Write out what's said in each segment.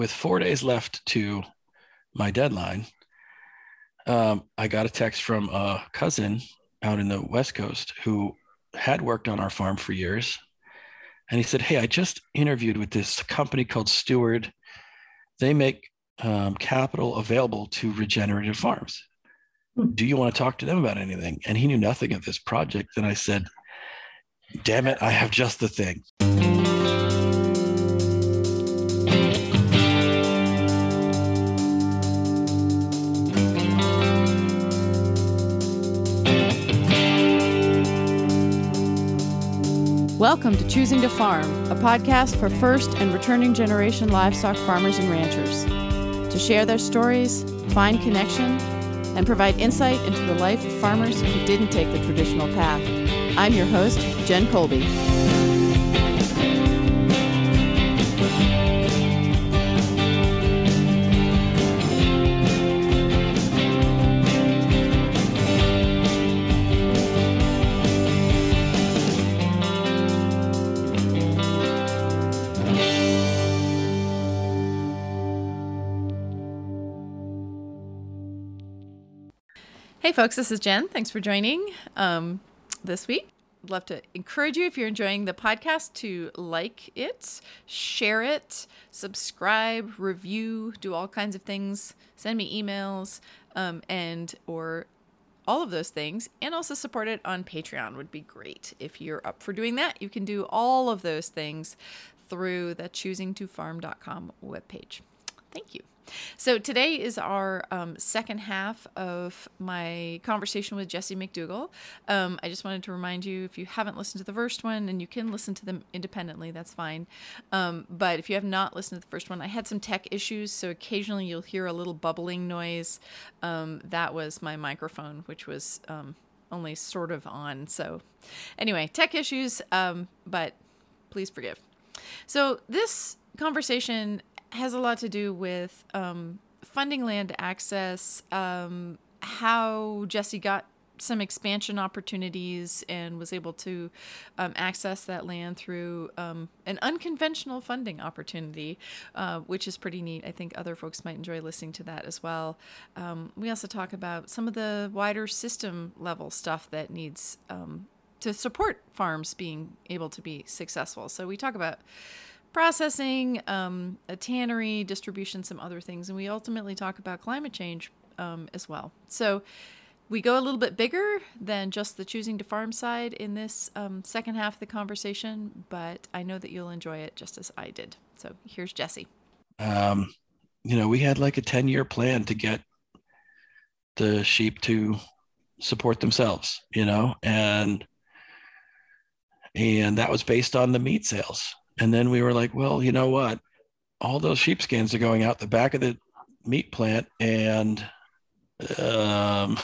with 4 days left to my deadline, I got a text from a cousin out in the West Coast who had worked on our farm for years. And he said, hey, I just interviewed with this company called Steward. They make capital available to regenerative farms. Do you want to talk to them about anything? And he knew nothing of this project. And I said, damn it, I have just the thing. Welcome to Choosing to Farm, a podcast for first and returning generation livestock farmers and ranchers to share their stories, find connection, and provide insight into the life of farmers who didn't take the traditional path. I'm your host, Jenn Colby. Hey folks, this is Jen. Thanks for joining this week. I'd love to encourage you, if you're enjoying the podcast, to like it, share it, subscribe, review, do all kinds of things, send me emails, and or all of those things, and also support it on Patreon would be great. If you're up for doing that, you can do all of those things through the choosingtofarm.com webpage. Thank you. So today is our second half of my conversation with Jesse McDougall. I just wanted to remind you, if you haven't listened to the first one, and you can listen to them independently, that's fine. But if you have not listened to the first one, I had some tech issues, so occasionally you'll hear a little bubbling noise. That was my microphone, which was only sort of on. So anyway, tech issues, but please forgive. So this conversation has a lot to do with funding, land access, how Jesse got some expansion opportunities and was able to access that land through an unconventional funding opportunity, which is pretty neat. I think other folks might enjoy listening to that as well. We also talk about some of the wider system level stuff that needs to support farms being able to be successful. So we talk about processing, a tannery, distribution, some other things. And we ultimately talk about climate change as well. So we go a little bit bigger than just the Choosing to Farm side in this second half of the conversation, but I know that you'll enjoy it just as I did. So here's Jesse. You know, we had like a 10-year plan to get the sheep to support themselves, you know, and that was based on the meat sales. And then we were like, well, you know what? All those sheepskins are going out the back of the meat plant, and there's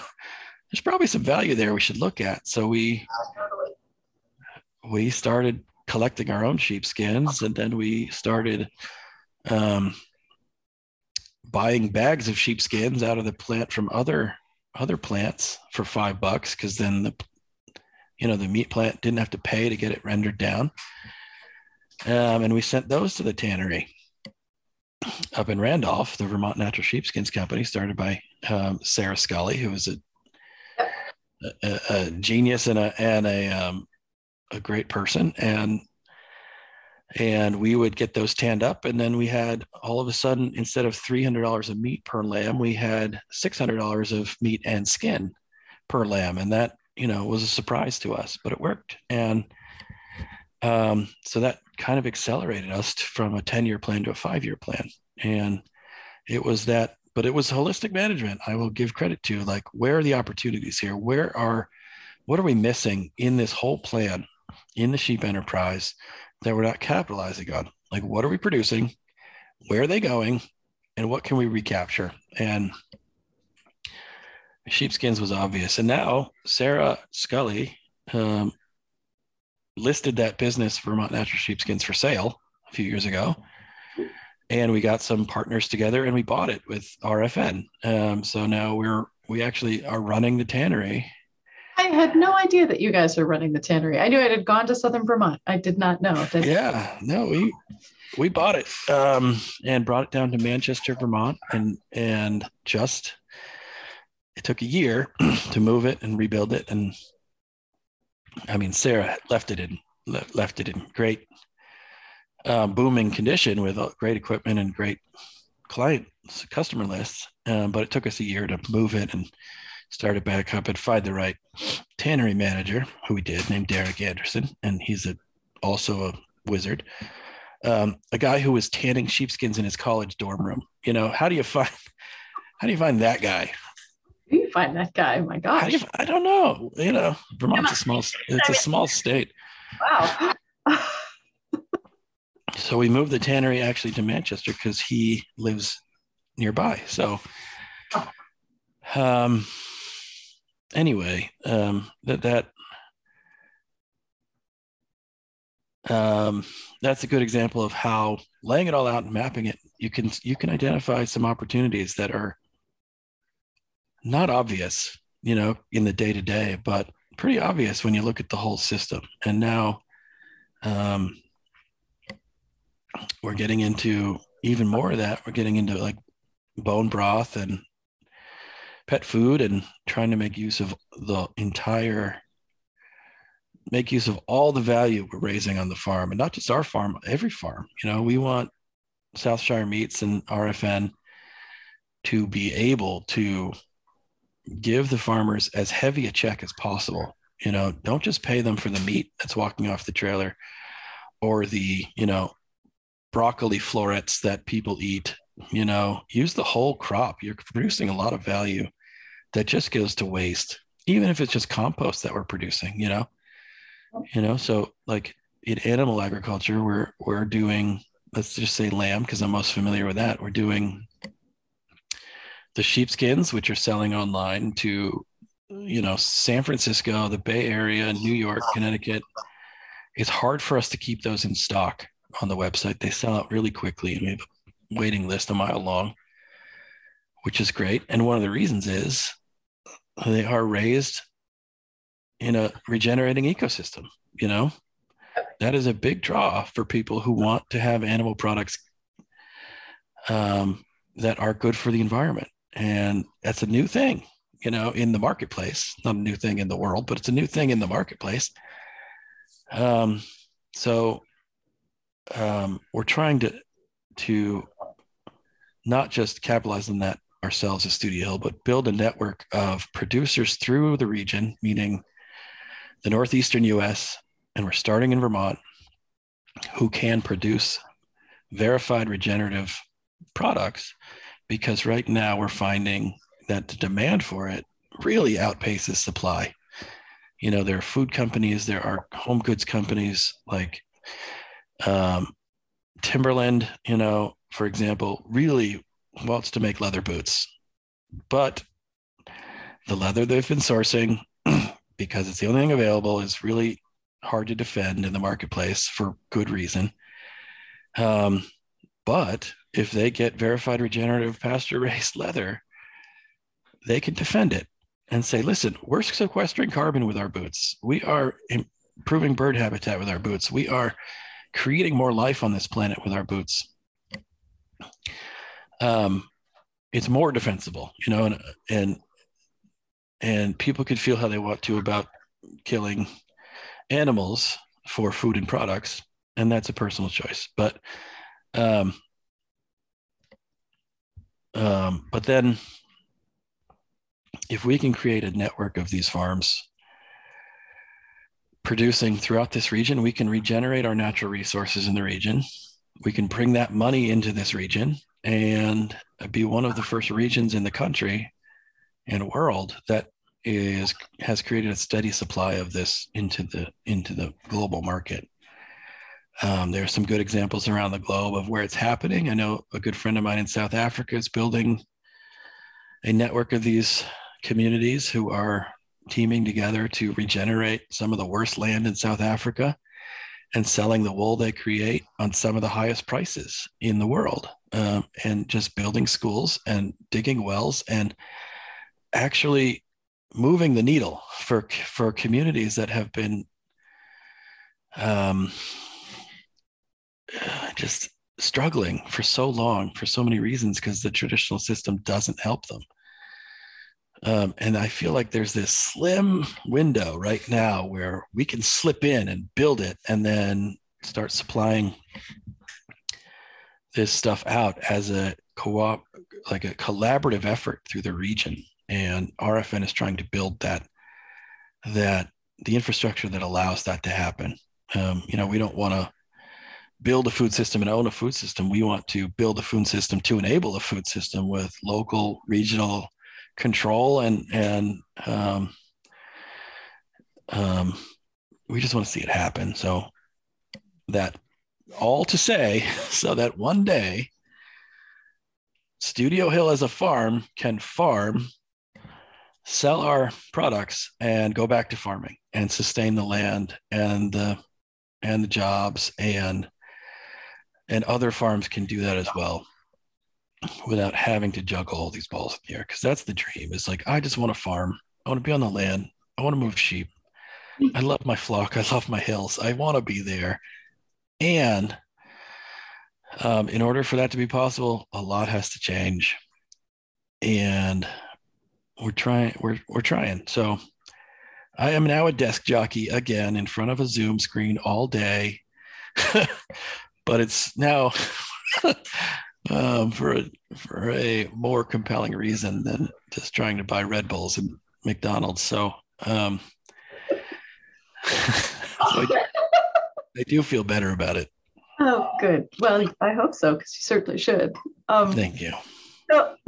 probably some value there we should look at. So we started collecting our own sheepskins, and then we started buying bags of sheepskins out of the plant from other plants for $5, because then the meat plant didn't have to pay to get it rendered down. And we sent those to the tannery up in Randolph, the Vermont Natural Sheepskins Company, started by Sarah Scully, who was a genius and a great person. And we would get those tanned up. And then we had, all of a sudden, instead of $300 of meat per lamb, we had $600 of meat and skin per lamb. And that, you know, was a surprise to us, but it worked. And so that kind of accelerated us from a 10-year plan to a 5-year plan. And it was that, but it was holistic management. I will give credit to, like, where are the opportunities here? What are we missing in this whole plan, in the sheep enterprise, that we're not capitalizing on? Like, what are we producing? Where are they going? And what can we recapture? And sheepskins was obvious. And now Sarah Scully, listed that business, Vermont Natural Sheepskins, for sale a few years ago, and we got some partners together and we bought it with RFN. So now we actually are running the tannery. I had no idea that you guys were running the tannery. I knew it had gone to Southern Vermont. I did not know that. Yeah, no, we bought it and brought it down to Manchester, Vermont, and just it took a year to move it and rebuild it. And I mean, Sarah left it in great booming condition with great equipment and great customer lists. But it took us a year to move it and started back up and find the right tannery manager, who we did, named Derek Anderson. And he's also a wizard, a guy who was tanning sheepskins in his college dorm room. You know, how do you find that guy? You find that guy. My gosh. I don't know. You know, Vermont's a small state. Wow. So we moved the tannery actually to Manchester because he lives nearby. So that's a good example of how laying it all out and mapping it, you can identify some opportunities that are not obvious, you know, in the day-to-day, but pretty obvious when you look at the whole system. And now we're getting into even more of that. We're getting into like bone broth and pet food and trying to make use of all the value we're raising on the farm, and not just our farm, every farm. You know, we want Southshire Meats and RFN to be able to give the farmers as heavy a check as possible. You know, don't just pay them for the meat that's walking off the trailer or the, you know, broccoli florets that people eat. You know, use the whole crop. You're producing a lot of value that just goes to waste, even if it's just compost that we're producing, you know, so like in animal agriculture, we're doing, let's just say lamb, because I'm most familiar with that. We're doing the sheepskins, which are selling online to, you know, San Francisco, the Bay Area, New York, Connecticut. It's hard for us to keep those in stock on the website. They sell out really quickly, and we have waiting list a mile long, which is great. And one of the reasons is they are raised in a regenerating ecosystem. You know, that is a big draw for people who want to have animal products that are good for the environment. And that's a new thing, you know, in the marketplace. Not a new thing in the world, but it's a new thing in the marketplace. So we're trying to not just capitalize on that ourselves as Studio Hill, but build a network of producers through the region, meaning the northeastern US, and we're starting in Vermont, who can produce verified regenerative products, because right now we're finding that the demand for it really outpaces supply. You know, there are food companies, there are home goods companies like Timberland, you know, for example, really wants to make leather boots, but the leather they've been sourcing, because it's the only thing available, is really hard to defend in the marketplace for good reason. But if they get verified regenerative pasture-raised leather, they can defend it and say, listen, we're sequestering carbon with our boots. We are improving bird habitat with our boots. We are creating more life on this planet with our boots. It's more defensible, you know, and people could feel how they want to about killing animals for food and products, and that's a personal choice. But then if we can create a network of these farms producing throughout this region, we can regenerate our natural resources in the region. We can bring that money into this region and be one of the first regions in the country and world that has created a steady supply of this into the global market. There are some good examples around the globe of where it's happening. I know a good friend of mine in South Africa is building a network of these communities who are teaming together to regenerate some of the worst land in South Africa and selling the wool they create on some of the highest prices in the world, and just building schools and digging wells and actually moving the needle for communities that have been just struggling for so long, for so many reasons, because the traditional system doesn't help them. And I feel like there's this slim window right now where we can slip in and build it and then start supplying this stuff out as a co-op, like a collaborative effort through the region. And RFN is trying to build that the infrastructure that allows that to happen. We don't want to build a food system and own a food system. We want to build a food system to enable a food system with local, regional control, and we just want to see it happen. So that all to say, so that one day Studio Hill as a farm can farm, sell our products, and go back to farming and sustain the land and the jobs, and other farms can do that as well without having to juggle all these balls in the air. Because that's the dream. It's like, I just want to farm. I want to be on the land. I want to move sheep. I love my flock. I love my hills. I want to be there. And in order for that to be possible, a lot has to change. And we're trying. So I am now a desk jockey again in front of a Zoom screen all day, but it's now for a more compelling reason than just trying to buy Red Bulls and McDonald's. So, I do feel better about it. Oh, good. Well, I hope so, because you certainly should. Thank you.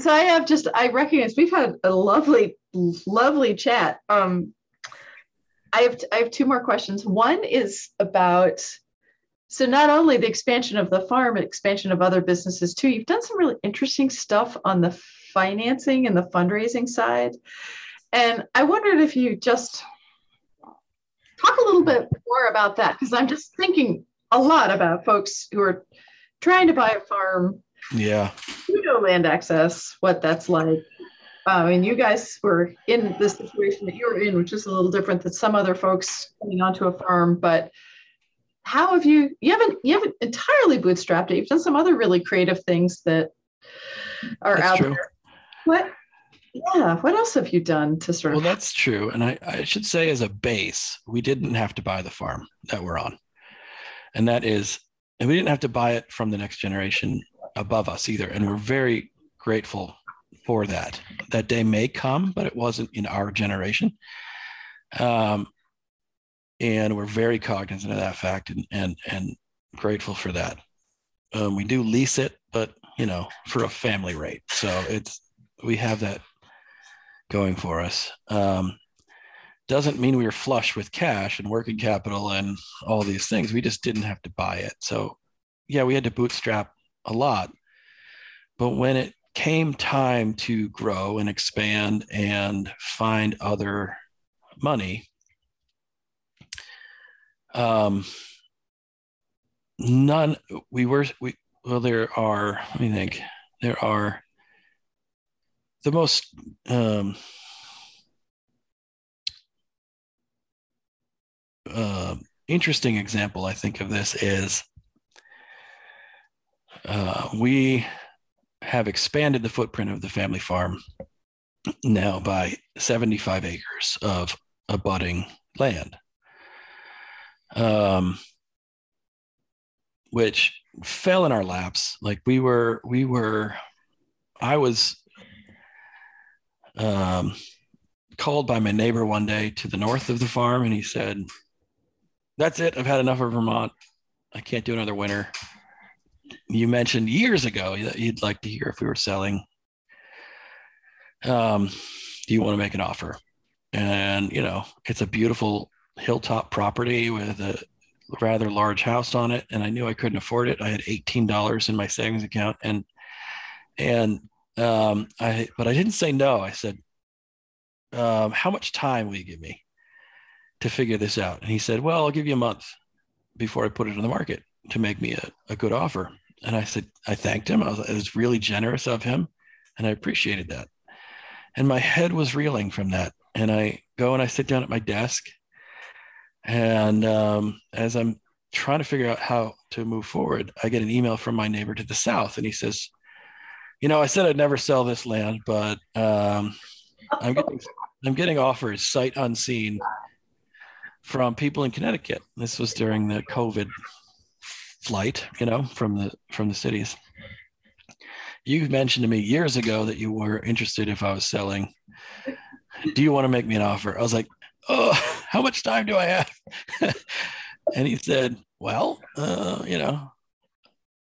So I recognize we've had a lovely, lovely chat. I have two more questions. One is about, so not only the expansion of the farm, but expansion of other businesses too. You've done some really interesting stuff on the financing and the fundraising side. And I wondered if you just talk a little bit more about that, because I'm just thinking a lot about folks who are trying to buy a farm. Yeah. You know, land access, what that's like. I mean, you guys were in the situation that you were in, which is a little different than some other folks coming onto a farm. But how have you haven't entirely bootstrapped it. You've done some other really creative things that are that's out true. There. What else have you done to sort of? Well, that's true. And I should say, as a base, we didn't have to buy the farm that we're on. And that is, and we didn't have to buy it from the next generation above us either. And we're very grateful for that. That day may come, but it wasn't in our generation. And we're very cognizant of that fact and grateful for that. We do lease it, but for a family rate. So we have that going for us. Doesn't mean we were flush with cash and working capital and all these things. We just didn't have to buy it. So yeah, we had to bootstrap a lot, but when it came time to grow and expand and find other money, there are the most, interesting example, I think, of this is we have expanded the footprint of the family farm now by 75 acres of abutting land, which fell in our laps. Like I was called by my neighbor one day to the north of the farm, and he said, "That's it. I've had enough of Vermont. I can't do another winter. You mentioned years ago that you'd like to hear if we were selling. Do you want to make an offer?" And, it's a beautiful hilltop property with a rather large house on it. And I knew I couldn't afford it. I had $18 in my savings account. But I didn't say no. I said, "How much time will you give me to figure this out?" And he said, "Well, I'll give you a month before I put it on the market to make me a good offer." And I said, I thanked him. It was really generous of him, and I appreciated that. And my head was reeling from that. and I go and I sit down at my desk. And as I'm trying to figure out how to move forward, I get an email from my neighbor to the south, and he says, you know, I said I'd never sell this land, but I'm getting offers sight unseen from people in Connecticut. This was during the COVID flight, you know, from the cities. You mentioned to me years ago that you were interested if I was selling. Do you want to make me an offer? I was like, oh, how much time do I have? And he said, well, you know,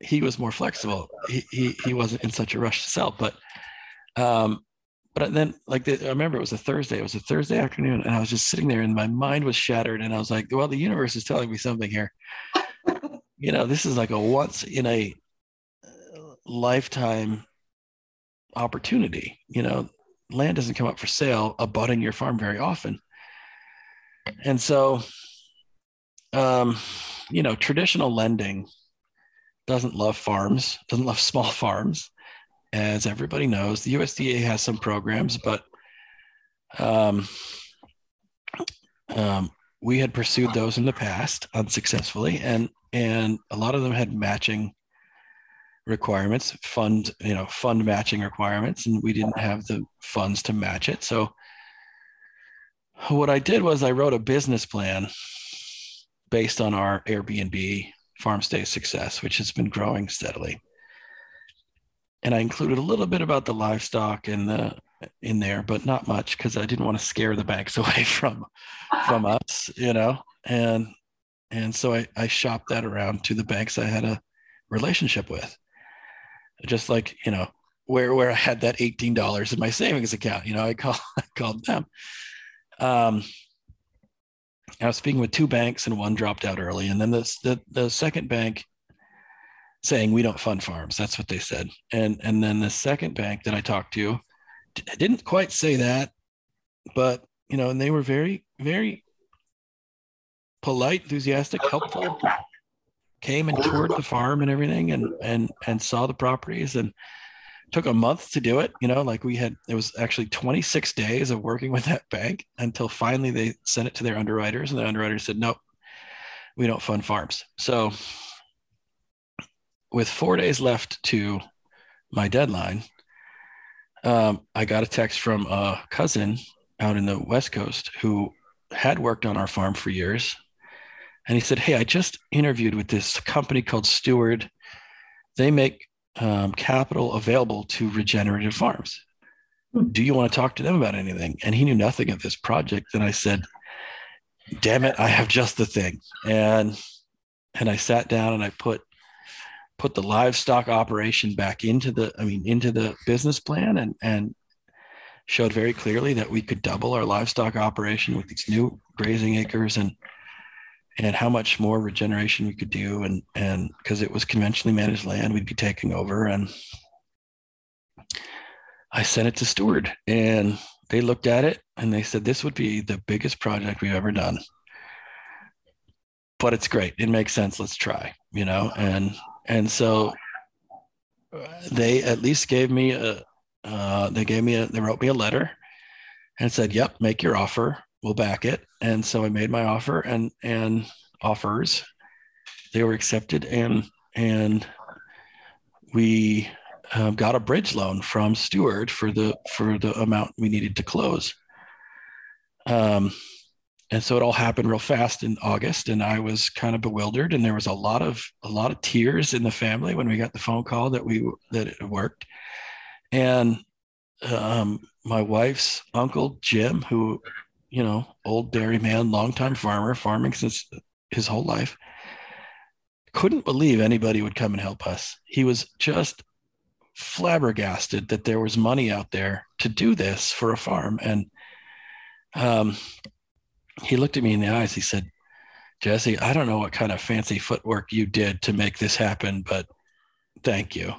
he was more flexible. He wasn't in such a rush to sell, but then, like, I remember it was a Thursday afternoon, and I was just sitting there and my mind was shattered. And I was like, well, the universe is telling me something here. You know, this is like a once in a lifetime opportunity. You know, land doesn't come up for sale abutting your farm very often. And so, you know, traditional lending doesn't love farms, doesn't love small farms. As everybody knows, the USDA has some programs, but we had pursued those in the past unsuccessfully, and a lot of them had matching requirements, fund matching requirements, and we didn't have the funds to match it. So what I did was I wrote a business plan based on our Airbnb farm stay success, which has been growing steadily. And I included a little bit about the livestock in there, but not much, because I didn't want to scare the banks away from us, you know. And so I shopped that around to the banks I had a relationship with. Just like, you know, where I had that $18 in my savings account, you know, I called them. I was speaking with two banks, and one dropped out early, and then the second bank saying we don't fund farms. That's what they said. And then the second bank that I talked to didn't quite say that, but, you know, and they were very, very polite, enthusiastic, helpful, came and toured the farm and everything, and saw the properties, and took a month to do it. You know, like, it was actually 26 days of working with that bank until finally they sent it to their underwriters, and the underwriters said, nope, we don't fund farms. So with 4 days left to my deadline, I got a text from a cousin out in the West Coast who had worked on our farm for years. And he said, hey, I just interviewed with this company called Steward. They make capital available to regenerative farms. Do you want to talk to them about anything? And he knew nothing of this project. And I said, damn it, I have just the thing. And I sat down and I put the livestock operation back into the business plan, and showed very clearly that we could double our livestock operation with these new grazing acres, and how much more regeneration we could do. And because it was conventionally managed land, we'd be taking over. And I sent it to Steward, and they looked at it and they said, this would be the biggest project we've ever done, but it's great. It makes sense. Let's try, you know? And so they at least gave me they wrote me a letter and said, yep, make your offer. We'll back it. And so I made my offer, and offers, they were accepted. And we got a bridge loan from Steward for the amount we needed to close. And so it all happened real fast in August, and I was kind of bewildered, and there was a lot of tears in the family when we got the phone call that it worked. And my wife's uncle Jim, who, you know, old dairyman, longtime farmer, farming since his whole life, couldn't believe anybody would come and help us. He was just flabbergasted that there was money out there to do this for a farm. And he looked at me in the eyes. He said, Jesse, I don't know what kind of fancy footwork you did to make this happen, but thank you.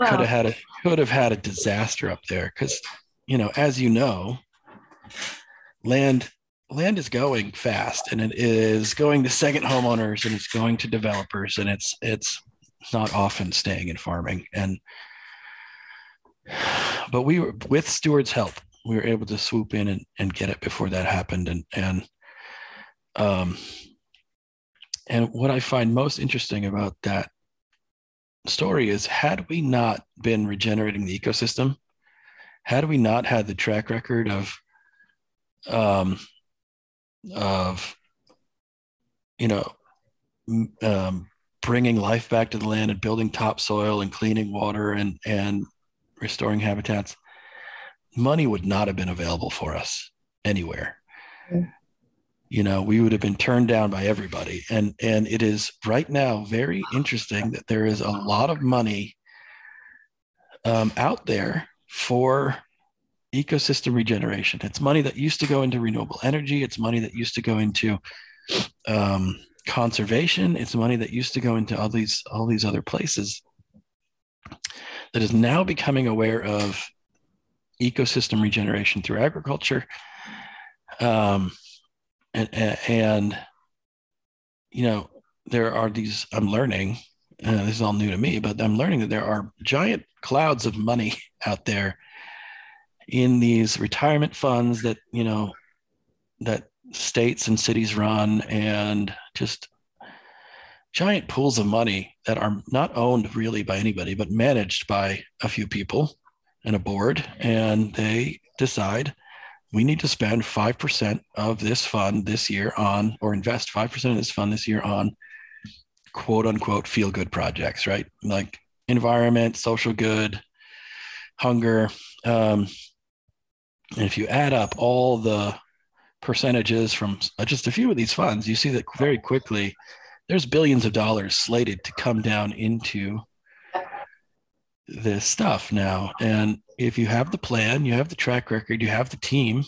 Wow. Could have had a disaster up there. 'Cause, you know, as you know, land is going fast, and it is going to second homeowners, and it's going to developers, and it's not often staying in farming. But we were, with Steward's help, we were able to swoop in and get it before that happened. And what I find most interesting about that story is, had we not been regenerating the ecosystem, had we not had the track record of bringing life back to the land and building topsoil and cleaning water and restoring habitats, money would not have been available for us anywhere. Yeah. You know, we would have been turned down by everybody. And it is right now very interesting that there is a lot of money out there for ecosystem regeneration. It's money that used to go into renewable energy. It's money that used to go into conservation. It's money that used to go into all these other places that is now becoming aware of ecosystem regeneration through agriculture. And you know, there are these, I'm learning, this is all new to me, but I'm learning that there are giant clouds of money out there in these retirement funds that, you know, that states and cities run, and just giant pools of money that are not owned really by anybody, but managed by a few people and a board. And they decide, we need to spend 5% of this fund this year on, or invest 5% of this fund this year on, quote unquote, feel good projects, right? Like environment, social good, hunger. And if you add up all the percentages from just a few of these funds, you see that very quickly there's billions of dollars slated to come down into this stuff now. And if you have the plan, you have the track record, you have the team,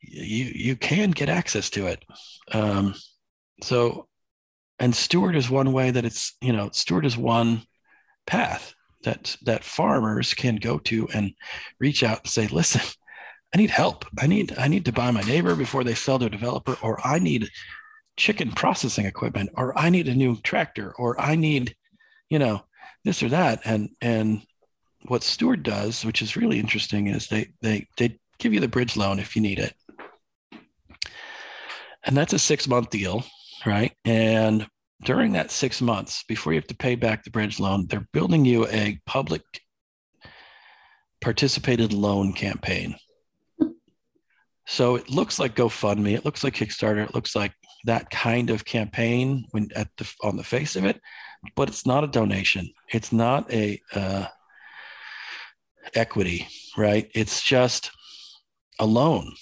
you can get access to it. And Steward is one way that it's, you know, Steward is one path that farmers can go to and reach out and say, listen, I need help. I need to buy my neighbor before they sell to a developer, or I need chicken processing equipment, or I need a new tractor, or I need, you know, this or that. And what Steward does, which is really interesting, is they give you the bridge loan if you need it. And that's a 6-month deal, right? And during that 6 months, before you have to pay back the bridge loan, they're building you a public participated loan campaign. So it looks like GoFundMe, it looks like Kickstarter, it looks like that kind of campaign on the face of it, but it's not a donation. It's not a equity, right? It's just a loan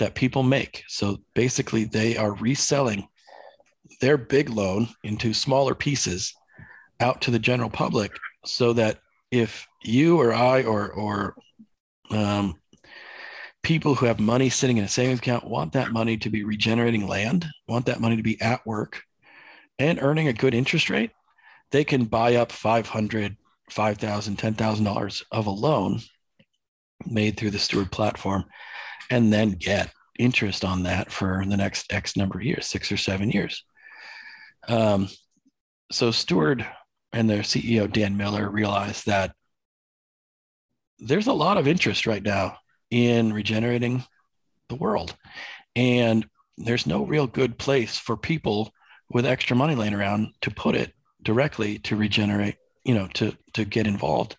that people make. So basically they are reselling their big loan into smaller pieces out to the general public, so that if you or I or people who have money sitting in a savings account want that money to be regenerating land, want that money to be at work and earning a good interest rate, they can buy up $500, $5,000, $10,000 of a loan made through the Steward platform, and then get interest on that for the next X number of years, 6 or 7 years. So Steward and their CEO, Dan Miller, realized that there's a lot of interest right now in regenerating the world. And there's no real good place for people with extra money laying around to put it directly to regenerate, you know, to get involved.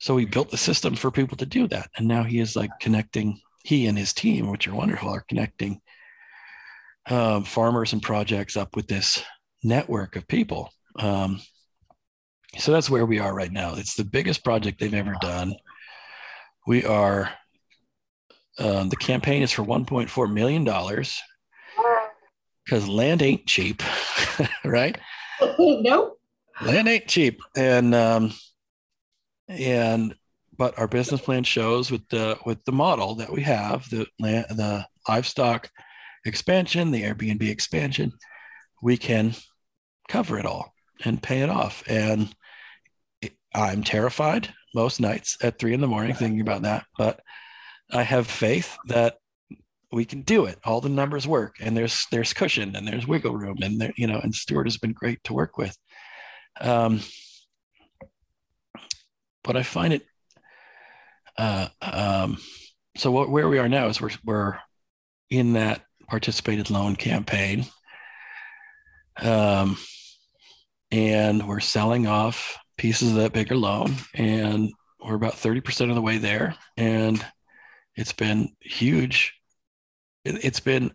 So he built the system for people to do that. And now he is like connecting, he and his team, which are wonderful, are connecting farmers and projects up with this network of people. So that's where we are right now. It's the biggest project they've ever done. We are, the campaign is for $1.4 million because land ain't cheap, right? No. Land ain't cheap. But our business plan shows with the model that we have, the livestock expansion, the Airbnb expansion, we can cover it all and pay it off. And I'm terrified most nights at 3 a.m. thinking about that, but I have faith that we can do it. All the numbers work, and there's cushion and there's wiggle room, and there, you know, and Steward has been great to work with. But I find it, So where we are now is we're in that participated loan campaign, and we're selling off pieces of that bigger loan, and we're about 30% of the way there. And it's been huge. It's been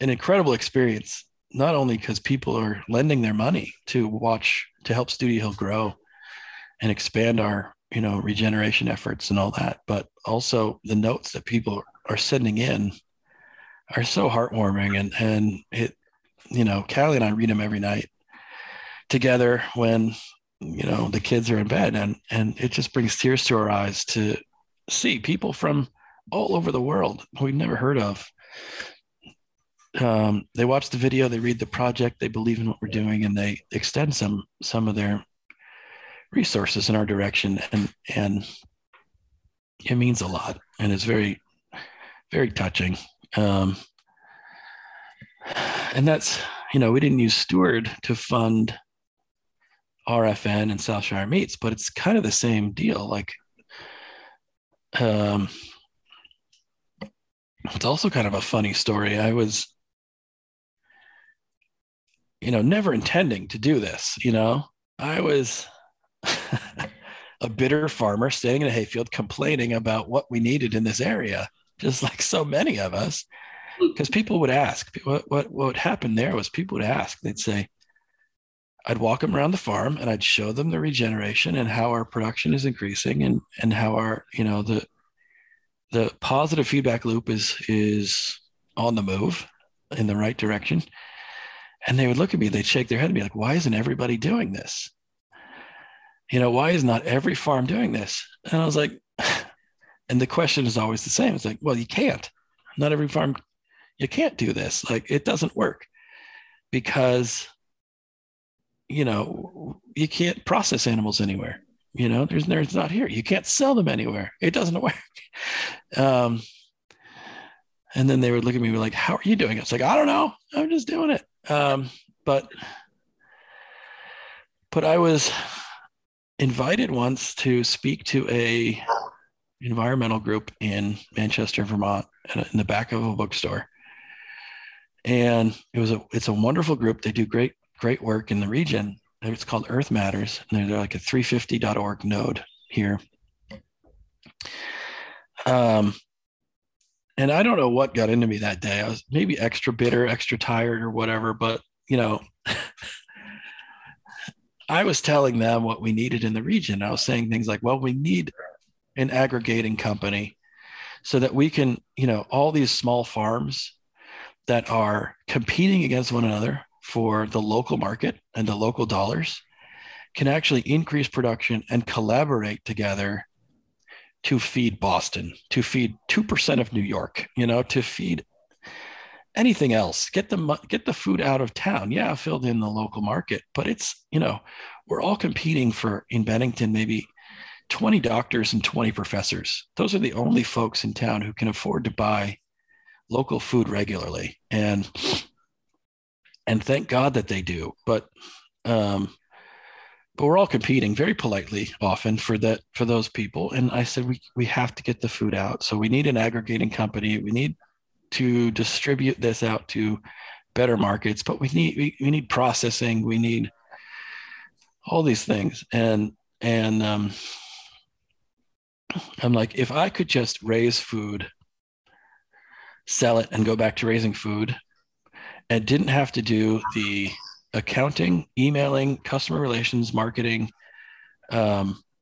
an incredible experience, not only because people are lending their money to help Studio Hill grow and expand our, regeneration efforts and all that, but also the notes that people are sending in are so heartwarming. And it, Callie and I read them every night together when, the kids are in bed, and it just brings tears to our eyes to see people from all over the world who we've never heard of. They watch the video, they read the project, they believe in what we're doing, and they extend some of their resources in our direction. And it means a lot, and it's very, very touching. And that's, we didn't use Steward to fund RFN and Southshire Meats, but it's kind of the same deal. Like, it's also kind of a funny story. I was, never intending to do this. I was a bitter farmer standing in a hayfield complaining about what we needed in this area, just like so many of us, because people would ask. What happened there was people would ask. They'd say, I'd walk them around the farm and I'd show them the regeneration and how our production is increasing, and how our, the positive feedback loop is on the move in the right direction. And they would look at me, they'd shake their head and be like, why isn't everybody doing this? Why is not every farm doing this? And I was like, and the question is always the same. It's like, well, you can't. Not every farm, you can't do this. Like, it doesn't work because, you can't process animals anywhere. There's not here. You can't sell them anywhere. It doesn't work. And then they would look at me and be like, how are you doing it? It's like, I don't know. I'm just doing it. But I was invited once to speak to a environmental group in Manchester, Vermont, in the back of a bookstore. And it's a wonderful group. They do great, great work in the region. It's called Earth Matters, and they're like a 350.org node here. And I don't know what got into me that day. I was maybe extra bitter, extra tired or whatever, but, I was telling them what we needed in the region. I was saying things like, well, we need an aggregating company so that we can, all these small farms that are competing against one another for the local market and the local dollars can actually increase production and collaborate together to feed Boston, to feed 2% of New York, to feed anything else, get the food out of town. Yeah, filled in the local market, but it's, we're all competing for, in Bennington, maybe 20 doctors and 20 professors. Those are the only folks in town who can afford to buy local food regularly. And thank God that they do, but we're all competing very politely often for those people. And I said, we have to get the food out. So we need an aggregating company. We need to distribute this out to better markets, but we need processing. We need all these things. And I'm like, if I could just raise food, sell it, and go back to raising food, and didn't have to do the accounting, emailing, customer relations, marketing,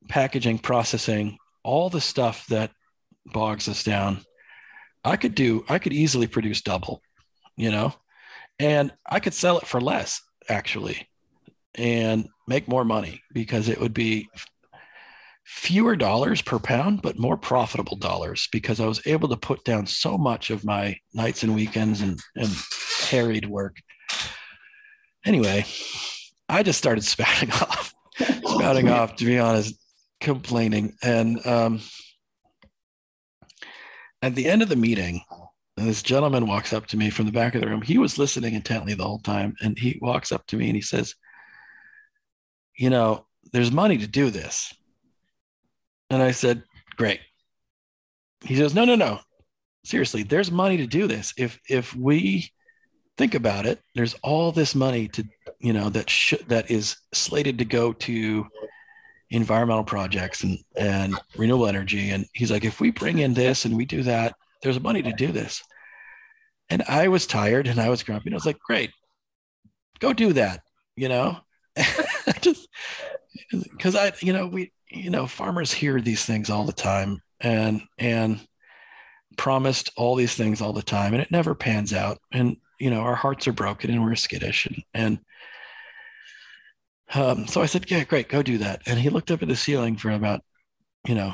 packaging, processing, all the stuff that bogs us down, I could easily produce double, and I could sell it for less actually and make more money because it would be fewer dollars per pound, but more profitable dollars because I was able to put down so much of my nights and weekends and harried work. Anyway, I just started spouting off, to be honest, complaining. And at the end of the meeting, this gentleman walks up to me from the back of the room. He was listening intently the whole time. And he walks up to me and he says, there's money to do this. And I said, great. He says, no. Seriously, there's money to do this. If we think about it, there's all this money to, you know, that is slated to go to environmental projects and renewable energy. And he's like, if we bring in this and we do that, there's money to do this. And I was tired and I was grumpy. And I was like, great, go do that, you know, just because farmers hear these things all the time and promised all these things all the time, and it never pans out. And, you know, our hearts are broken and we're skittish. And so I said, yeah, great, go do that. And he looked up at the ceiling for about, 3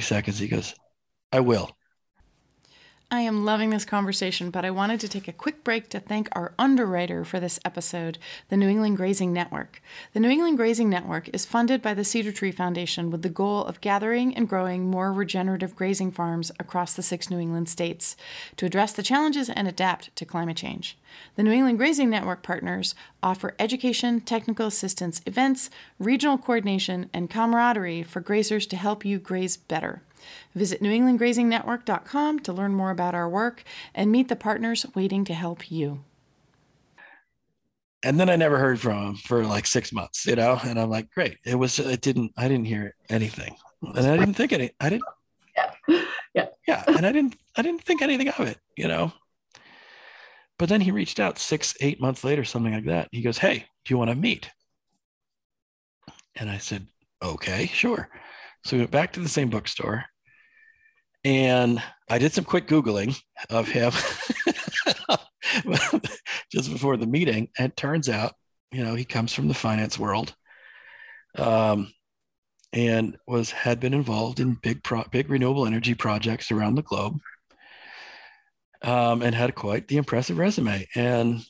seconds. He goes, I will. I am loving this conversation, but I wanted to take a quick break to thank our underwriter for this episode, the New England Grazing Network. The New England Grazing Network is funded by the Cedar Tree Foundation with the goal of gathering and growing more regenerative grazing farms across the 6 New England states to address the challenges and adapt to climate change. The New England Grazing Network partners offer education, technical assistance, events, regional coordination, and camaraderie for grazers to help you graze better. Visit NewEnglandGrazingNetwork.com to learn more about our work and meet the partners waiting to help you. And then I never heard from him for like 6 months, and I'm like, great. I didn't hear anything. And I didn't think and I didn't think anything of it, But then he reached out 6-8 months later, something like that. He goes, hey, do you want to meet? And I said, okay, sure. So we went back to the same bookstore. And I did some quick Googling of him just before the meeting. And it turns out, he comes from the finance world and had been involved in big renewable energy projects around the globe and had quite the impressive resume. And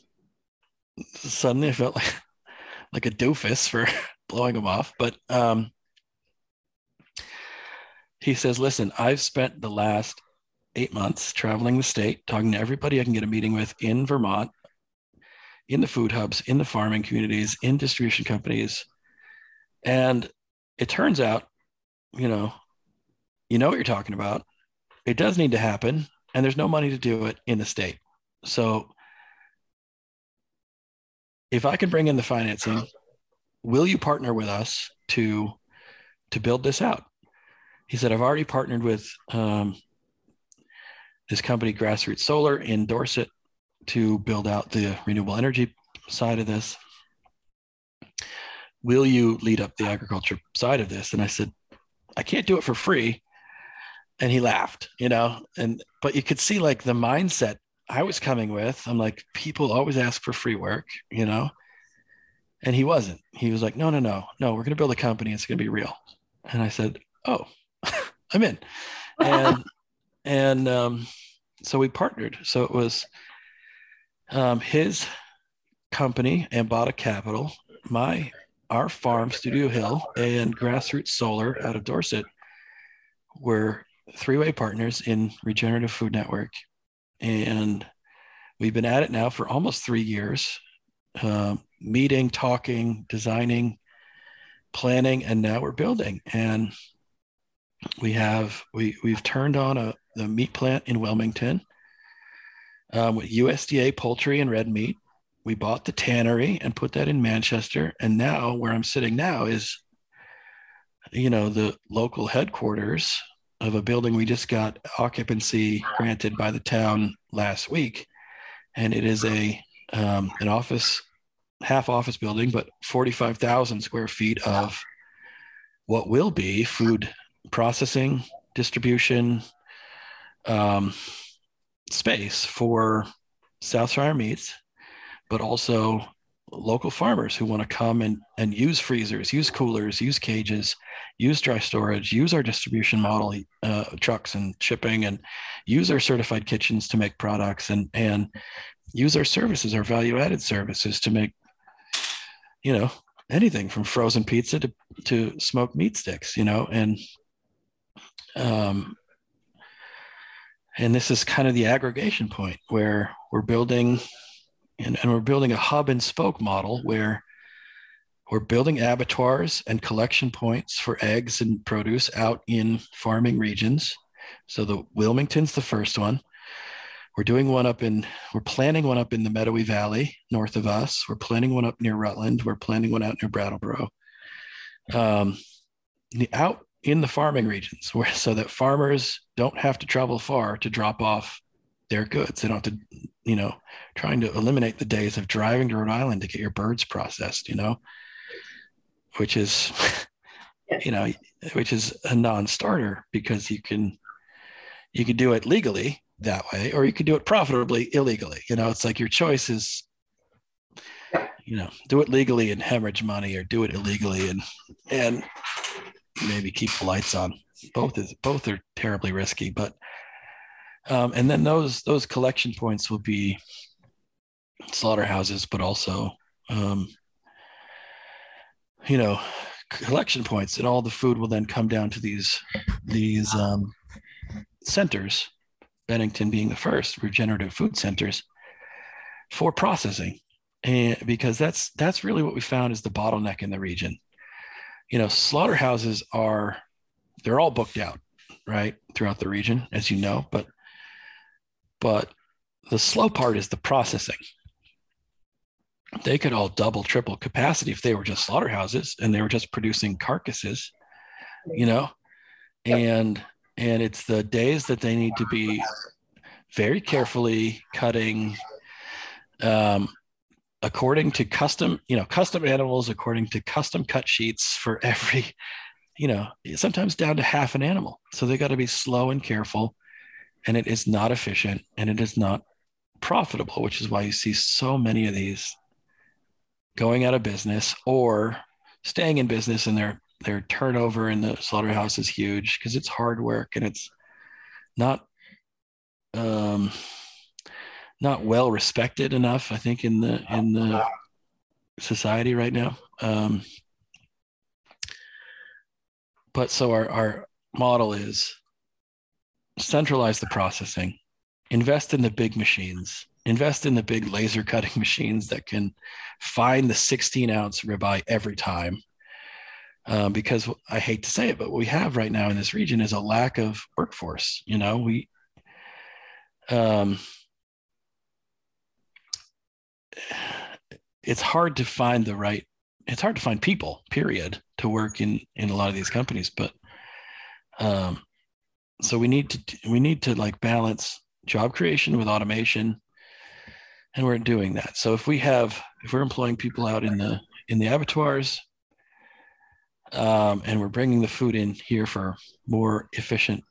suddenly I felt like a doofus for blowing him off. But he says, listen, I've spent the last 8 months traveling the state, talking to everybody I can get a meeting with in Vermont, in the food hubs, in the farming communities, in distribution companies. And it turns out, what you're talking about. It does need to happen. And there's no money to do it in the state. So if I can bring in the financing, will you partner with us to build this out? He said, I've already partnered with this company, Grassroots Solar, in Dorset to build out the renewable energy side of this. Will you lead up the agriculture side of this? And I said, I can't do it for free. And he laughed, but you could see like the mindset I was coming with. I'm like, people always ask for free work, and he wasn't. He was like, no, we're going to build a company. It's going to be real. And I said, oh, I'm in. And so we partnered. So it was his company, Ambata Capital, our farm, Studio Hill, and Grassroots Solar out of Dorset were three-way partners in Regenerative Food Network. And we've been at it now for almost 3 years, meeting, talking, designing, planning, and now we're building. And we've turned on the meat plant in Wilmington with USDA poultry and red meat. We bought the tannery and put that in Manchester. And now where I'm sitting now is, the local headquarters of a building we just got occupancy granted by the town last week. And it is an office, half office building, but 45,000 square feet of what will be food processing, distribution, space for Southshire Meats, but also local farmers who want to come and use freezers, use coolers, use cages, use dry storage, use our distribution model, trucks and shipping, and use our certified kitchens to make products and use our services, our value-added services to make, anything from frozen pizza to smoked meat sticks, and this is kind of the aggregation point where we're building a hub and spoke model where We're building abattoirs and collection points for eggs and produce out in farming regions. So the Wilmington's the first one. We're planning one up in the Meadowy Valley, north of us. We're planning one up near Rutland. We're planning one out near Brattleboro. Out in the farming regions, so that farmers don't have to travel far to drop off their goods. They don't have to, trying to eliminate the days of driving to Rhode Island to get your birds processed, which is, which is a non-starter, because you can do it legally that way, or you can do it profitably illegally. It's like your choice is, do it legally and hemorrhage money, or do it illegally and maybe keep the lights on. Both are terribly risky, but and then those collection points will be slaughterhouses, but also, collection points, and all the food will then come down to these centers, Bennington being the first, regenerative food centers for processing. And because that's really what we found is the bottleneck in the region. Slaughterhouses they're all booked out, right, throughout the region, as you know, but the slow part is the processing. They could all double, triple capacity if they were just slaughterhouses and they were just producing carcasses, and it's the days that they need to be very carefully cutting, according to custom animals, according to custom cut sheets for every, sometimes down to half an animal. So they got to be slow and careful, and it is not efficient and it is not profitable, which is why you see so many of these going out of business or staying in business, and their turnover in the slaughterhouse is huge because it's hard work and it's not well respected enough, I think, in the society right now. But so our model is centralize the processing, invest in the big machines, invest in the big laser cutting machines that can find the 16-ounce ribeye every time. Because I hate to say it, but what we have right now in this region is a lack of workforce. It's hard to find people, period, to work in a lot of these companies. But so we need to like balance job creation with automation, and we're doing that. So if we're employing people out in the abattoirs, and we're bringing the food in here for more efficient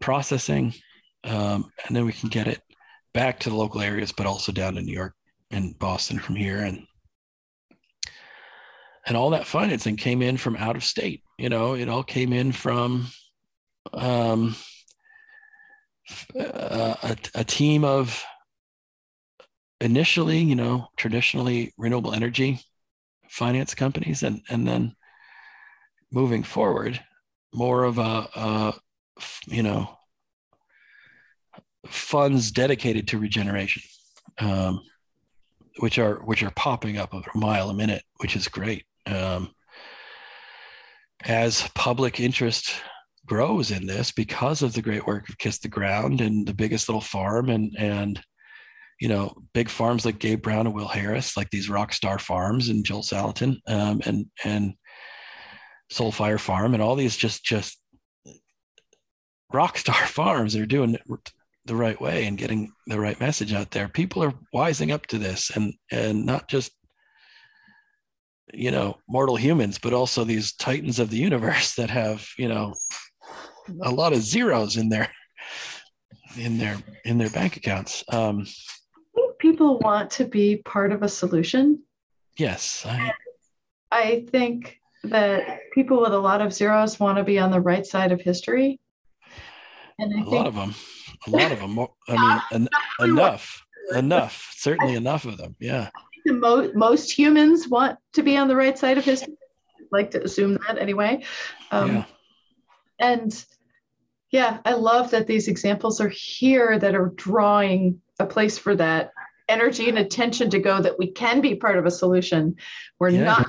processing, and then we can get it back to the local areas, but also down to New York and Boston from here, and all that financing came in from out of state. It all came in from a team of initially, traditionally renewable energy finance companies, and then moving forward, more of a funds dedicated to regeneration, which are popping up a mile a minute, which is great. As public interest grows in this, because of the great work of Kiss the Ground and The Biggest Little Farm, and big farms like Gabe Brown and Will Harris, like these rock star farms, and Joel Salatin, and Soul Fire Farm, and all these just rock star farms that are doing it the right way and getting the right message out there. People are wising up to this, and not just mortal humans, but also these titans of the universe that have a lot of zeros in their bank accounts. I think people want to be part of a solution. Yes, I think that people with a lot of zeros want to be on the right side of history. And a lot of them. I mean, enough. Certainly enough of them. Yeah. The most humans want to be on the right side of history. I'd like to assume that anyway. I love that these examples are here that are drawing a place for that energy and attention to go, that we can be part of a solution. We're not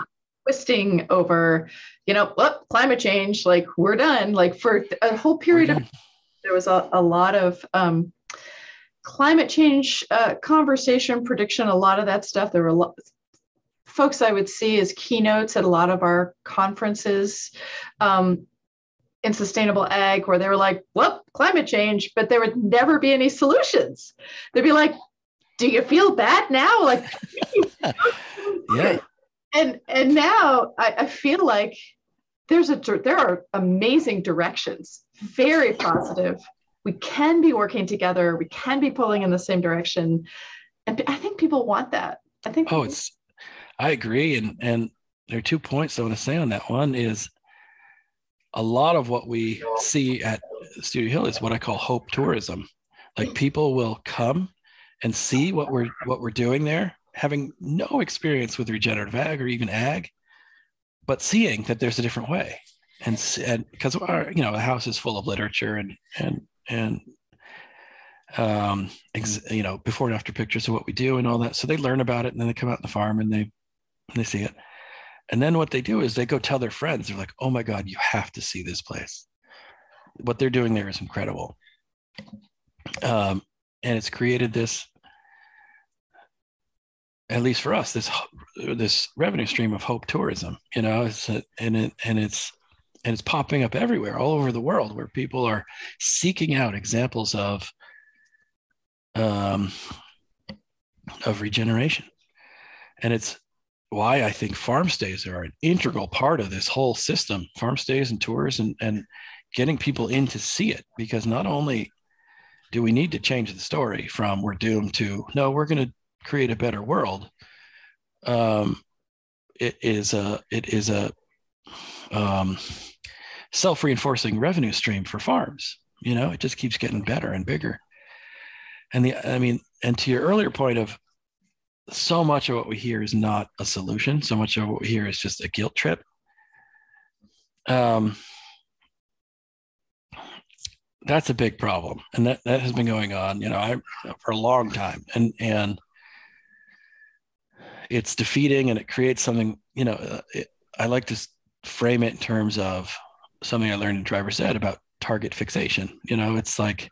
twisting over, you know, oh, climate change, like we're done. Like for a whole period of, there was a lot of climate change conversation, prediction, a lot of that stuff. There were a lot, folks I would see as keynotes at a lot of our conferences in sustainable ag, where they were like, whoop, climate change, but there would never be any solutions. They'd be like, do you feel bad now? Like, yeah. And now I feel like there are amazing directions, very positive. We can be working together. We can be pulling in the same direction. And I think people want that. I think. Oh, I agree. And there are 2 points I want to say on that. One is a lot of what we see at Studio Hill is what I call hope tourism. Like people will come and see what we're doing there, having no experience with regenerative ag or even ag, but seeing that there's a different way. And because our, you know, the house is full of literature you know, before and after pictures of what we do and all that. So they learn about it and then they come out on the farm and they see it. And then what they do is they go tell their friends. They're like, oh my God, you have to see this place. What they're doing there is incredible. And it's created this, at least for us, this revenue stream of hope tourism, you know, it's popping up everywhere, all over the world, where people are seeking out examples of regeneration. And it's why I think farm stays are an integral part of this whole system, farm stays and tours and getting people in to see it, because not only do we need to change the story from we're doomed to, no, we're going to create a better world. It is a self-reinforcing revenue stream for farms. You know, it just keeps getting better and bigger. And to your earlier point of so much of what we hear is not a solution. So much of what we hear is just a guilt trip. That's a big problem. And that has been going on, you know, for a long time. And it's defeating, and it creates something, you know, I like to frame it in terms of something I learned in driver's ed about target fixation. You know, it's like,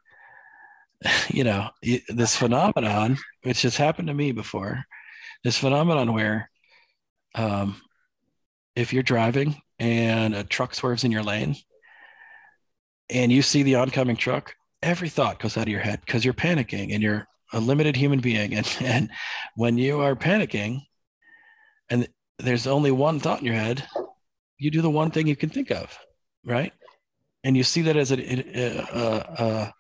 you know, this phenomenon, which has happened to me before, this phenomenon where if you're driving and a truck swerves in your lane, and you see the oncoming truck, every thought goes out of your head because you're panicking and you're a limited human being. And when you are panicking and there's only one thought in your head, you do the one thing you can think of, right? And you see that as an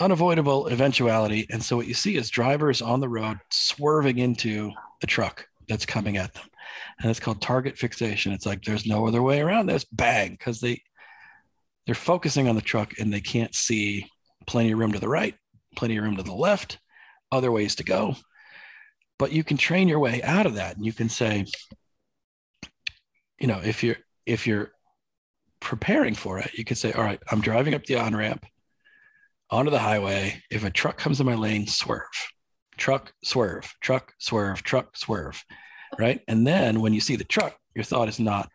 unavoidable eventuality. And so what you see is drivers on the road swerving into a truck that's coming at them. And it's called target fixation. It's like, there's no other way around this, bang, because they're focusing on the truck and they can't see plenty of room to the right, plenty of room to the left, other ways to go. But you can train your way out of that. And you can say, you know, if you're preparing for it, you can say, all right, I'm driving up the on-ramp onto the highway. If a truck comes in my lane, swerve, truck, swerve, truck, swerve, truck, swerve, right? And then when you see the truck, your thought is not,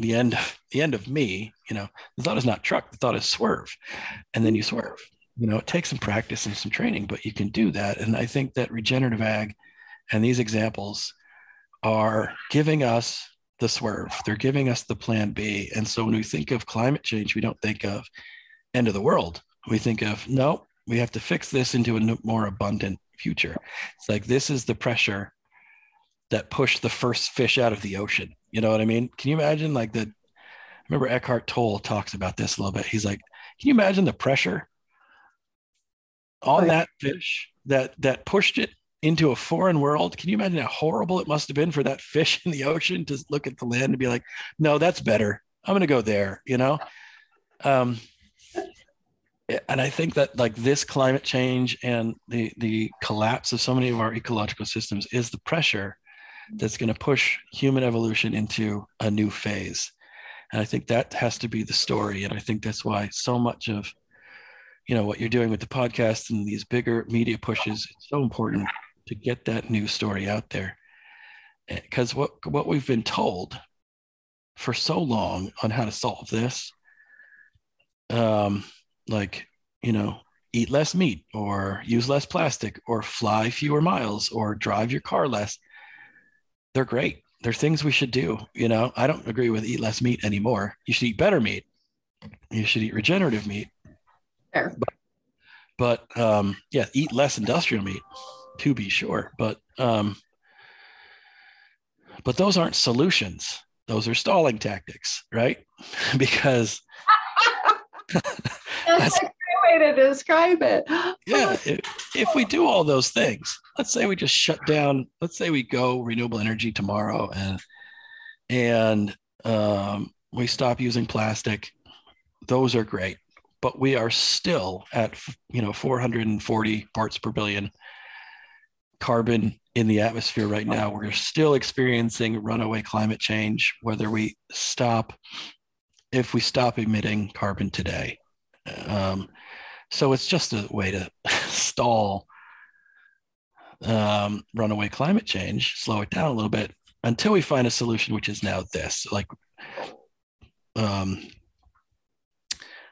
the end of me, you know, the thought is not truck, the thought is swerve. And then you swerve. You know, it takes some practice and some training, but you can do that. And I think that regenerative ag and these examples are giving us the swerve. They're giving us the plan B. And so when we think of climate change, we don't think of end of the world. We think of, no, we have to fix this into a more abundant future. It's like, this is the pressure that pushed the first fish out of the ocean. You know what I mean? Can you imagine I remember Eckhart Tolle talks about this a little bit. He's like, can you imagine the pressure on that fish that pushed it into a foreign world? Can you imagine how horrible it must have been for that fish in the ocean to look at the land and be like, no, that's better. I'm going to go there, you know? And I think that like this climate change and the collapse of so many of our ecological systems is the pressure that's going to push human evolution into a new phase. And I think that has to be the story. And I think that's why so much of, you know, what you're doing with the podcast and these bigger media pushes, it's so important to get that new story out there. because what we've been told for so long on how to solve this, like, you know, eat less meat or use less plastic or fly fewer miles or drive your car less, they're great. They're things we should do. You know, I don't agree with eat less meat anymore. You should eat better meat. You should eat regenerative meat. Fair. But yeah, eat less industrial meat, to be sure. But those aren't solutions. Those are stalling tactics, right? Because that's a great way to describe it. Yeah, if we do all those things, let's say we just shut down. Let's say we go renewable energy tomorrow, and we stop using plastic. Those are great, but we are still at, you know, 440 parts per billion carbon in the atmosphere right now. We're still experiencing runaway climate change, whether we stop, if we stop emitting carbon today. So it's just a way to stall runaway climate change, slow it down a little bit until we find a solution, which is now this. Like,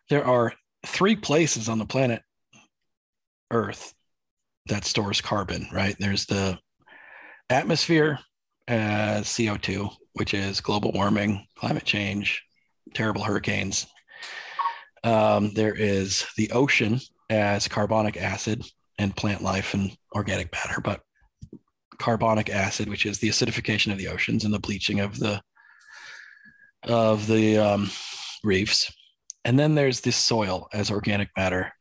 there are three places on the planet Earth that stores carbon, right? There's the atmosphere as CO2, which is global warming, climate change, terrible hurricanes. There is the ocean as carbonic acid and plant life and organic matter, but carbonic acid, which is the acidification of the oceans and the bleaching of the reefs. And then there's this soil as organic matter.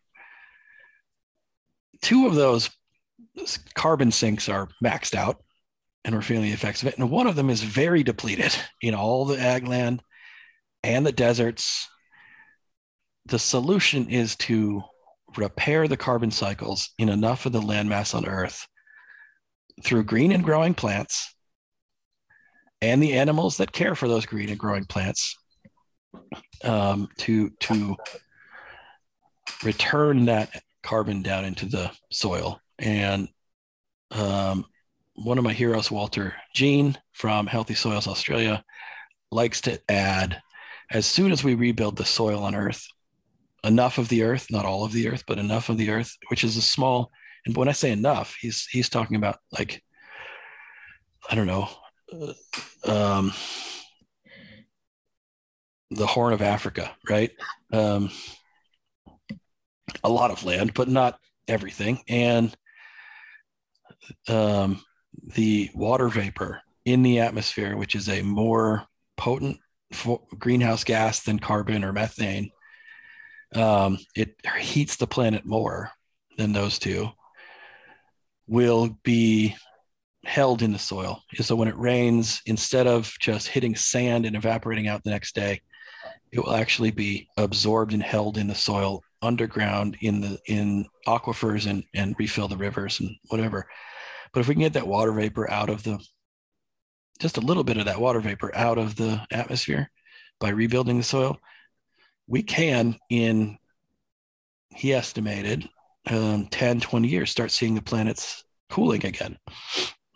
Two of those carbon sinks are maxed out and we're feeling the effects of it. And one of them is very depleted in all the ag land and the deserts. The solution is to repair the carbon cycles in enough of the landmass on Earth through green and growing plants and the animals that care for those green and growing plants, to return that carbon down into the soil. And one of my heroes, Walter Jean from Healthy Soils Australia, likes to add, as soon as we rebuild the soil on Earth, enough of the Earth, not all of the Earth, but enough of the Earth, which is a small, and when I say enough, he's talking about, like, I don't know, the Horn of Africa, right? A lot of land, but not everything. And the water vapor in the atmosphere, which is a more potent greenhouse gas than carbon or methane, it heats the planet more than those two, will be held in the soil. So when it rains, instead of just hitting sand and evaporating out the next day, it will actually be absorbed and held in the soil underground in aquifers and refill the rivers and whatever. But if we can get that water vapor out of the, just a little bit of that water vapor out of the atmosphere by rebuilding the soil, we can, in, he estimated, 10, 20 years, start seeing the planet's cooling again.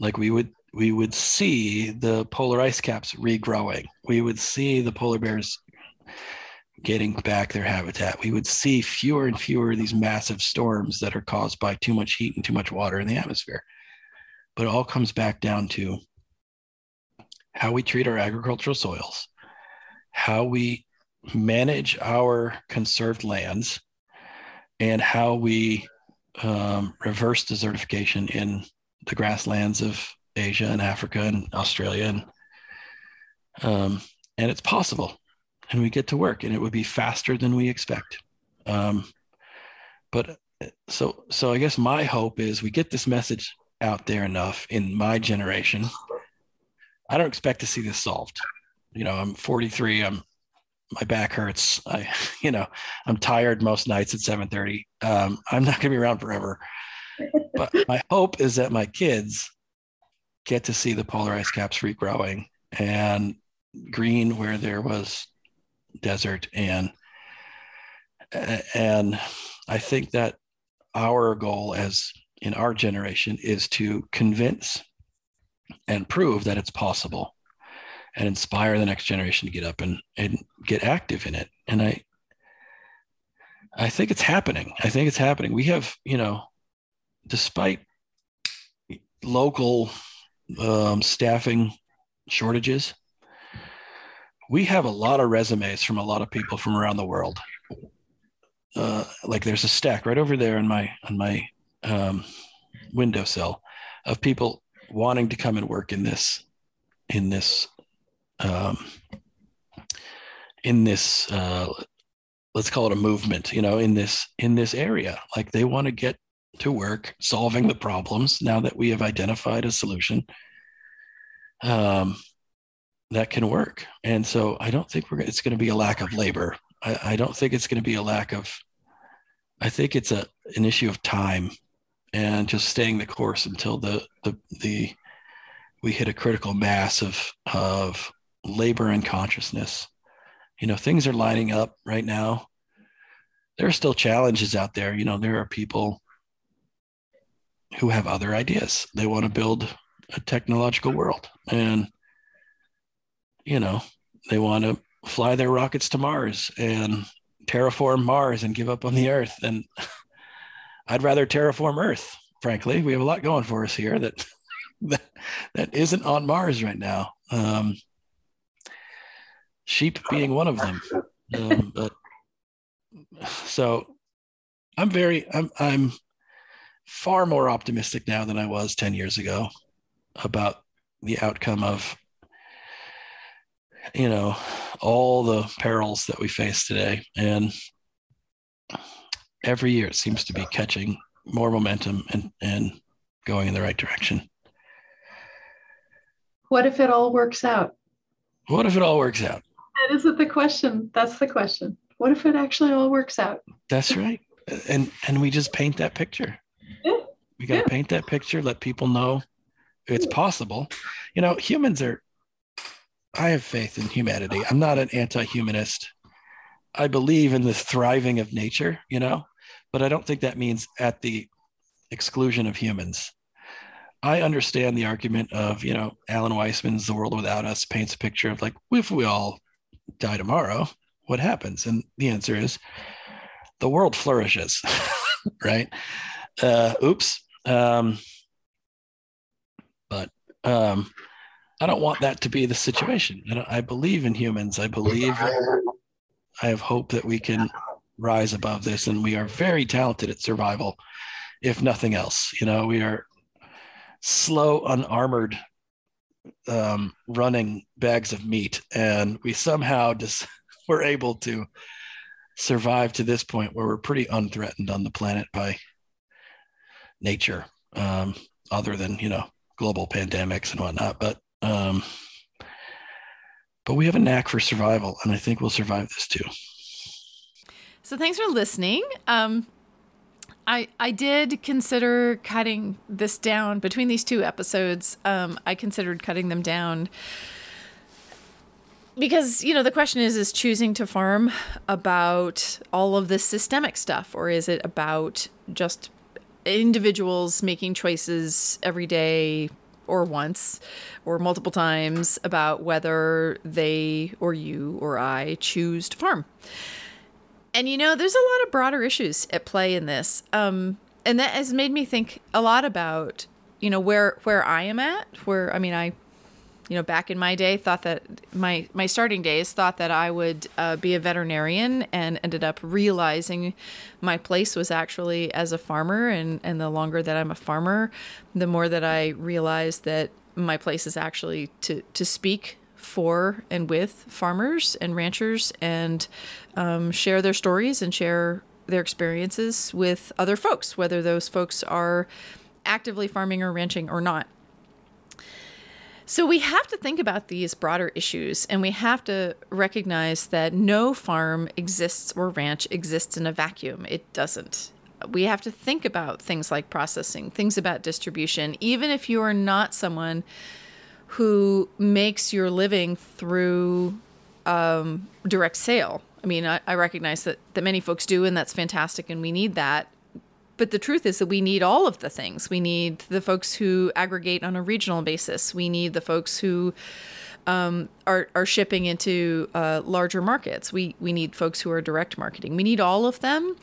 Like we would see the polar ice caps regrowing. We would see the polar bears getting back their habitat. We would see fewer and fewer of these massive storms that are caused by too much heat and too much water in the atmosphere. But it all comes back down to how we treat our agricultural soils, how we manage our conserved lands, and how we reverse desertification in the grasslands of Asia and Africa and Australia. And it's possible. And we get to work, and it would be faster than we expect. But so I guess my hope is we get this message out there enough in my generation. I don't expect to see this solved. You know, I'm 43. My back hurts. I'm tired most nights at 7:30. I'm not going to be around forever. But my hope is that my kids get to see the polar ice caps regrowing and green where there was desert. And I think that our goal, as in our generation, is to convince and prove that it's possible and inspire the next generation to get up and get active in it. And I think it's happening. I think it's happening. We have, you know, despite local staffing shortages, we have a lot of resumes from a lot of people from around the world. Like there's a stack right over there on my windowsill of people wanting to come and work in this, let's call it a movement, you know, in this area. Like they want to get to work solving the problems now that we have identified a solution that can work. And so I don't think it's going to be a lack of labor. I don't think it's going to be a lack of, I think it's an issue of time and just staying the course until we hit a critical mass of labor and consciousness. You know, things are lining up right now. There are still challenges out there. You know, there are people who have other ideas. They want to build a technological world, and, you know, they want to fly their rockets to Mars and terraform Mars and give up on the Earth. And I'd rather terraform Earth, frankly. We have a lot going for us here that isn't on Mars right now. Sheep being one of them. So I'm far more optimistic now than I was 10 years ago about the outcome of, you know, all the perils that we face today. And every year it seems to be catching more momentum and going in the right direction. What if it all works out? What if it all works out? That isn't the question. That's the question. What if it actually all works out? That's right. And we just paint that picture. Yeah. We got to paint that picture, let people know it's possible. You know, I have faith in humanity. I'm not an anti-humanist. I believe in the thriving of nature, you know, but I don't think that means at the exclusion of humans. I understand the argument of, you know, Alan Weisman's The World Without Us paints a picture of like, if we all die tomorrow, what happens? And the answer is the world flourishes, right? Oops. But I don't want that to be the situation. You know, I believe in humans. I believe, I have hope that we can rise above this, and we are very talented at survival, if nothing else. You know, we are slow, unarmored, running bags of meat, and we somehow we're able to survive to this point where we're pretty unthreatened on the planet by nature, other than, you know, global pandemics and whatnot. But we have a knack for survival, and I think we'll survive this too. So thanks for listening. I did consider cutting this down between these two episodes. I considered cutting them down because, you know, the question is choosing to farm about all of this systemic stuff, or is it about just individuals making choices every day or once or multiple times about whether they or you or I choose to farm? And, you know, there's a lot of broader issues at play in this. And that has made me think a lot about, you know, where I am at, you know, back in my day, thought that my starting days thought that I would be a veterinarian, and ended up realizing my place was actually as a farmer. And the longer that I'm a farmer, the more that I realize that my place is actually to speak for and with farmers and ranchers, and share their stories and share their experiences with other folks, whether those folks are actively farming or ranching or not. So we have to think about these broader issues, and we have to recognize that no farm exists or ranch exists in a vacuum. It doesn't. We have to think about things like processing, things about distribution, even if you are not someone who makes your living through direct sale. I mean, I recognize that many folks do, and that's fantastic, and we need that. But the truth is that we need all of the things. We need the folks who aggregate on a regional basis. We need the folks who are shipping into larger markets. We need folks who are direct marketing. We need all of them.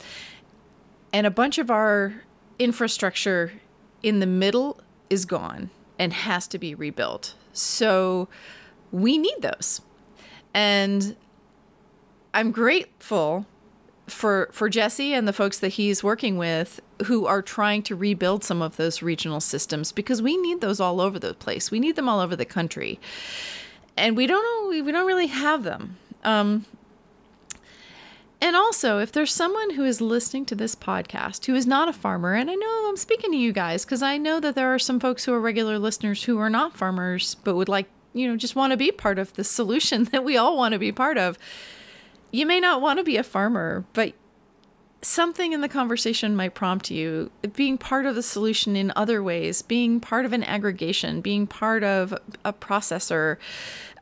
And a bunch of our infrastructure in the middle is gone and has to be rebuilt. So we need those. And I'm grateful for Jesse and the folks that he's working with who are trying to rebuild some of those regional systems, because we need those all over the place. We need them all over the country. And we don't really have them. And also, if there's someone who is listening to this podcast who is not a farmer, and I know I'm speaking to you guys because I know that there are some folks who are regular listeners who are not farmers but would like, just want to be part of the solution that we all want to be part of. You may not want to be a farmer, but something in the conversation might prompt you. Being part of the solution in other ways, being part of an aggregation, being part of a processor.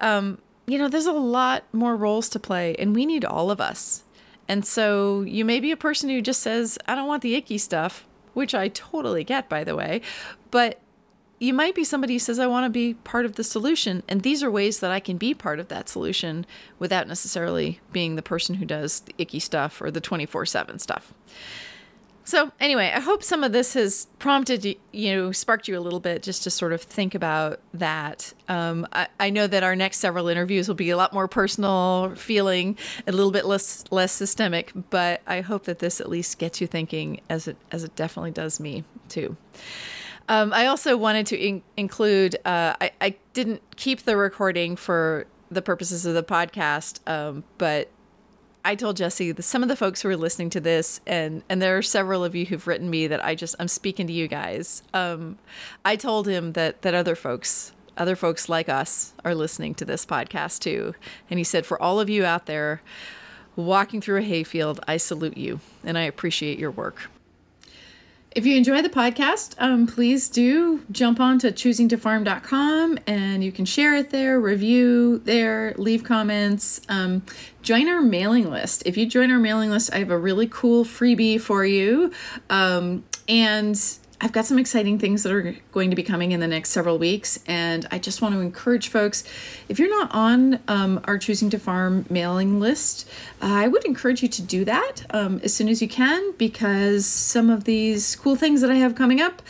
There's a lot more roles to play, and we need all of us. And so you may be a person who just says, I don't want the icky stuff, which I totally get, by the way. But you might be somebody who says, I want to be part of the solution. And these are ways that I can be part of that solution without necessarily being the person who does the icky stuff or the 24/7 stuff. So anyway, I hope some of this has prompted you, sparked you a little bit just to sort of think about that. I know that our next several interviews will be a lot more personal feeling, a little bit less systemic, but I hope that this at least gets you thinking, as it definitely does me too. I also wanted to include, I didn't keep the recording for the purposes of the podcast, but I told Jesse that some of the folks who are listening to this, and there are several of you who've written me that I'm speaking to you guys. I told him that other folks like us are listening to this podcast too. And he said, for all of you out there walking through a hayfield, I salute you and I appreciate your work. If you enjoy the podcast, please do jump on to choosingtofarm.com and you can share it there, review there, leave comments, join our mailing list. If you join our mailing list, I have a really cool freebie for you. And I've got some exciting things that are going to be coming in the next several weeks. And I just want to encourage folks, if you're not on our Choosing to Farm mailing list, I would encourage you to do that as soon as you can, because some of these cool things that I have coming up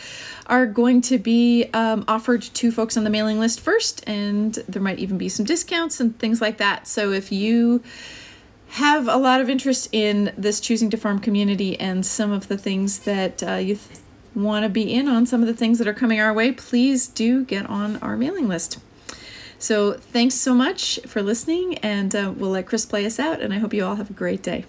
are going to be offered to folks on the mailing list first. And there might even be some discounts and things like that. So if you have a lot of interest in this Choosing to Farm community and some of the things that you want to be in on, some of the things that are coming our way, please do get on our mailing list. So thanks so much for listening, and we'll let Chris play us out, and I hope you all have a great day.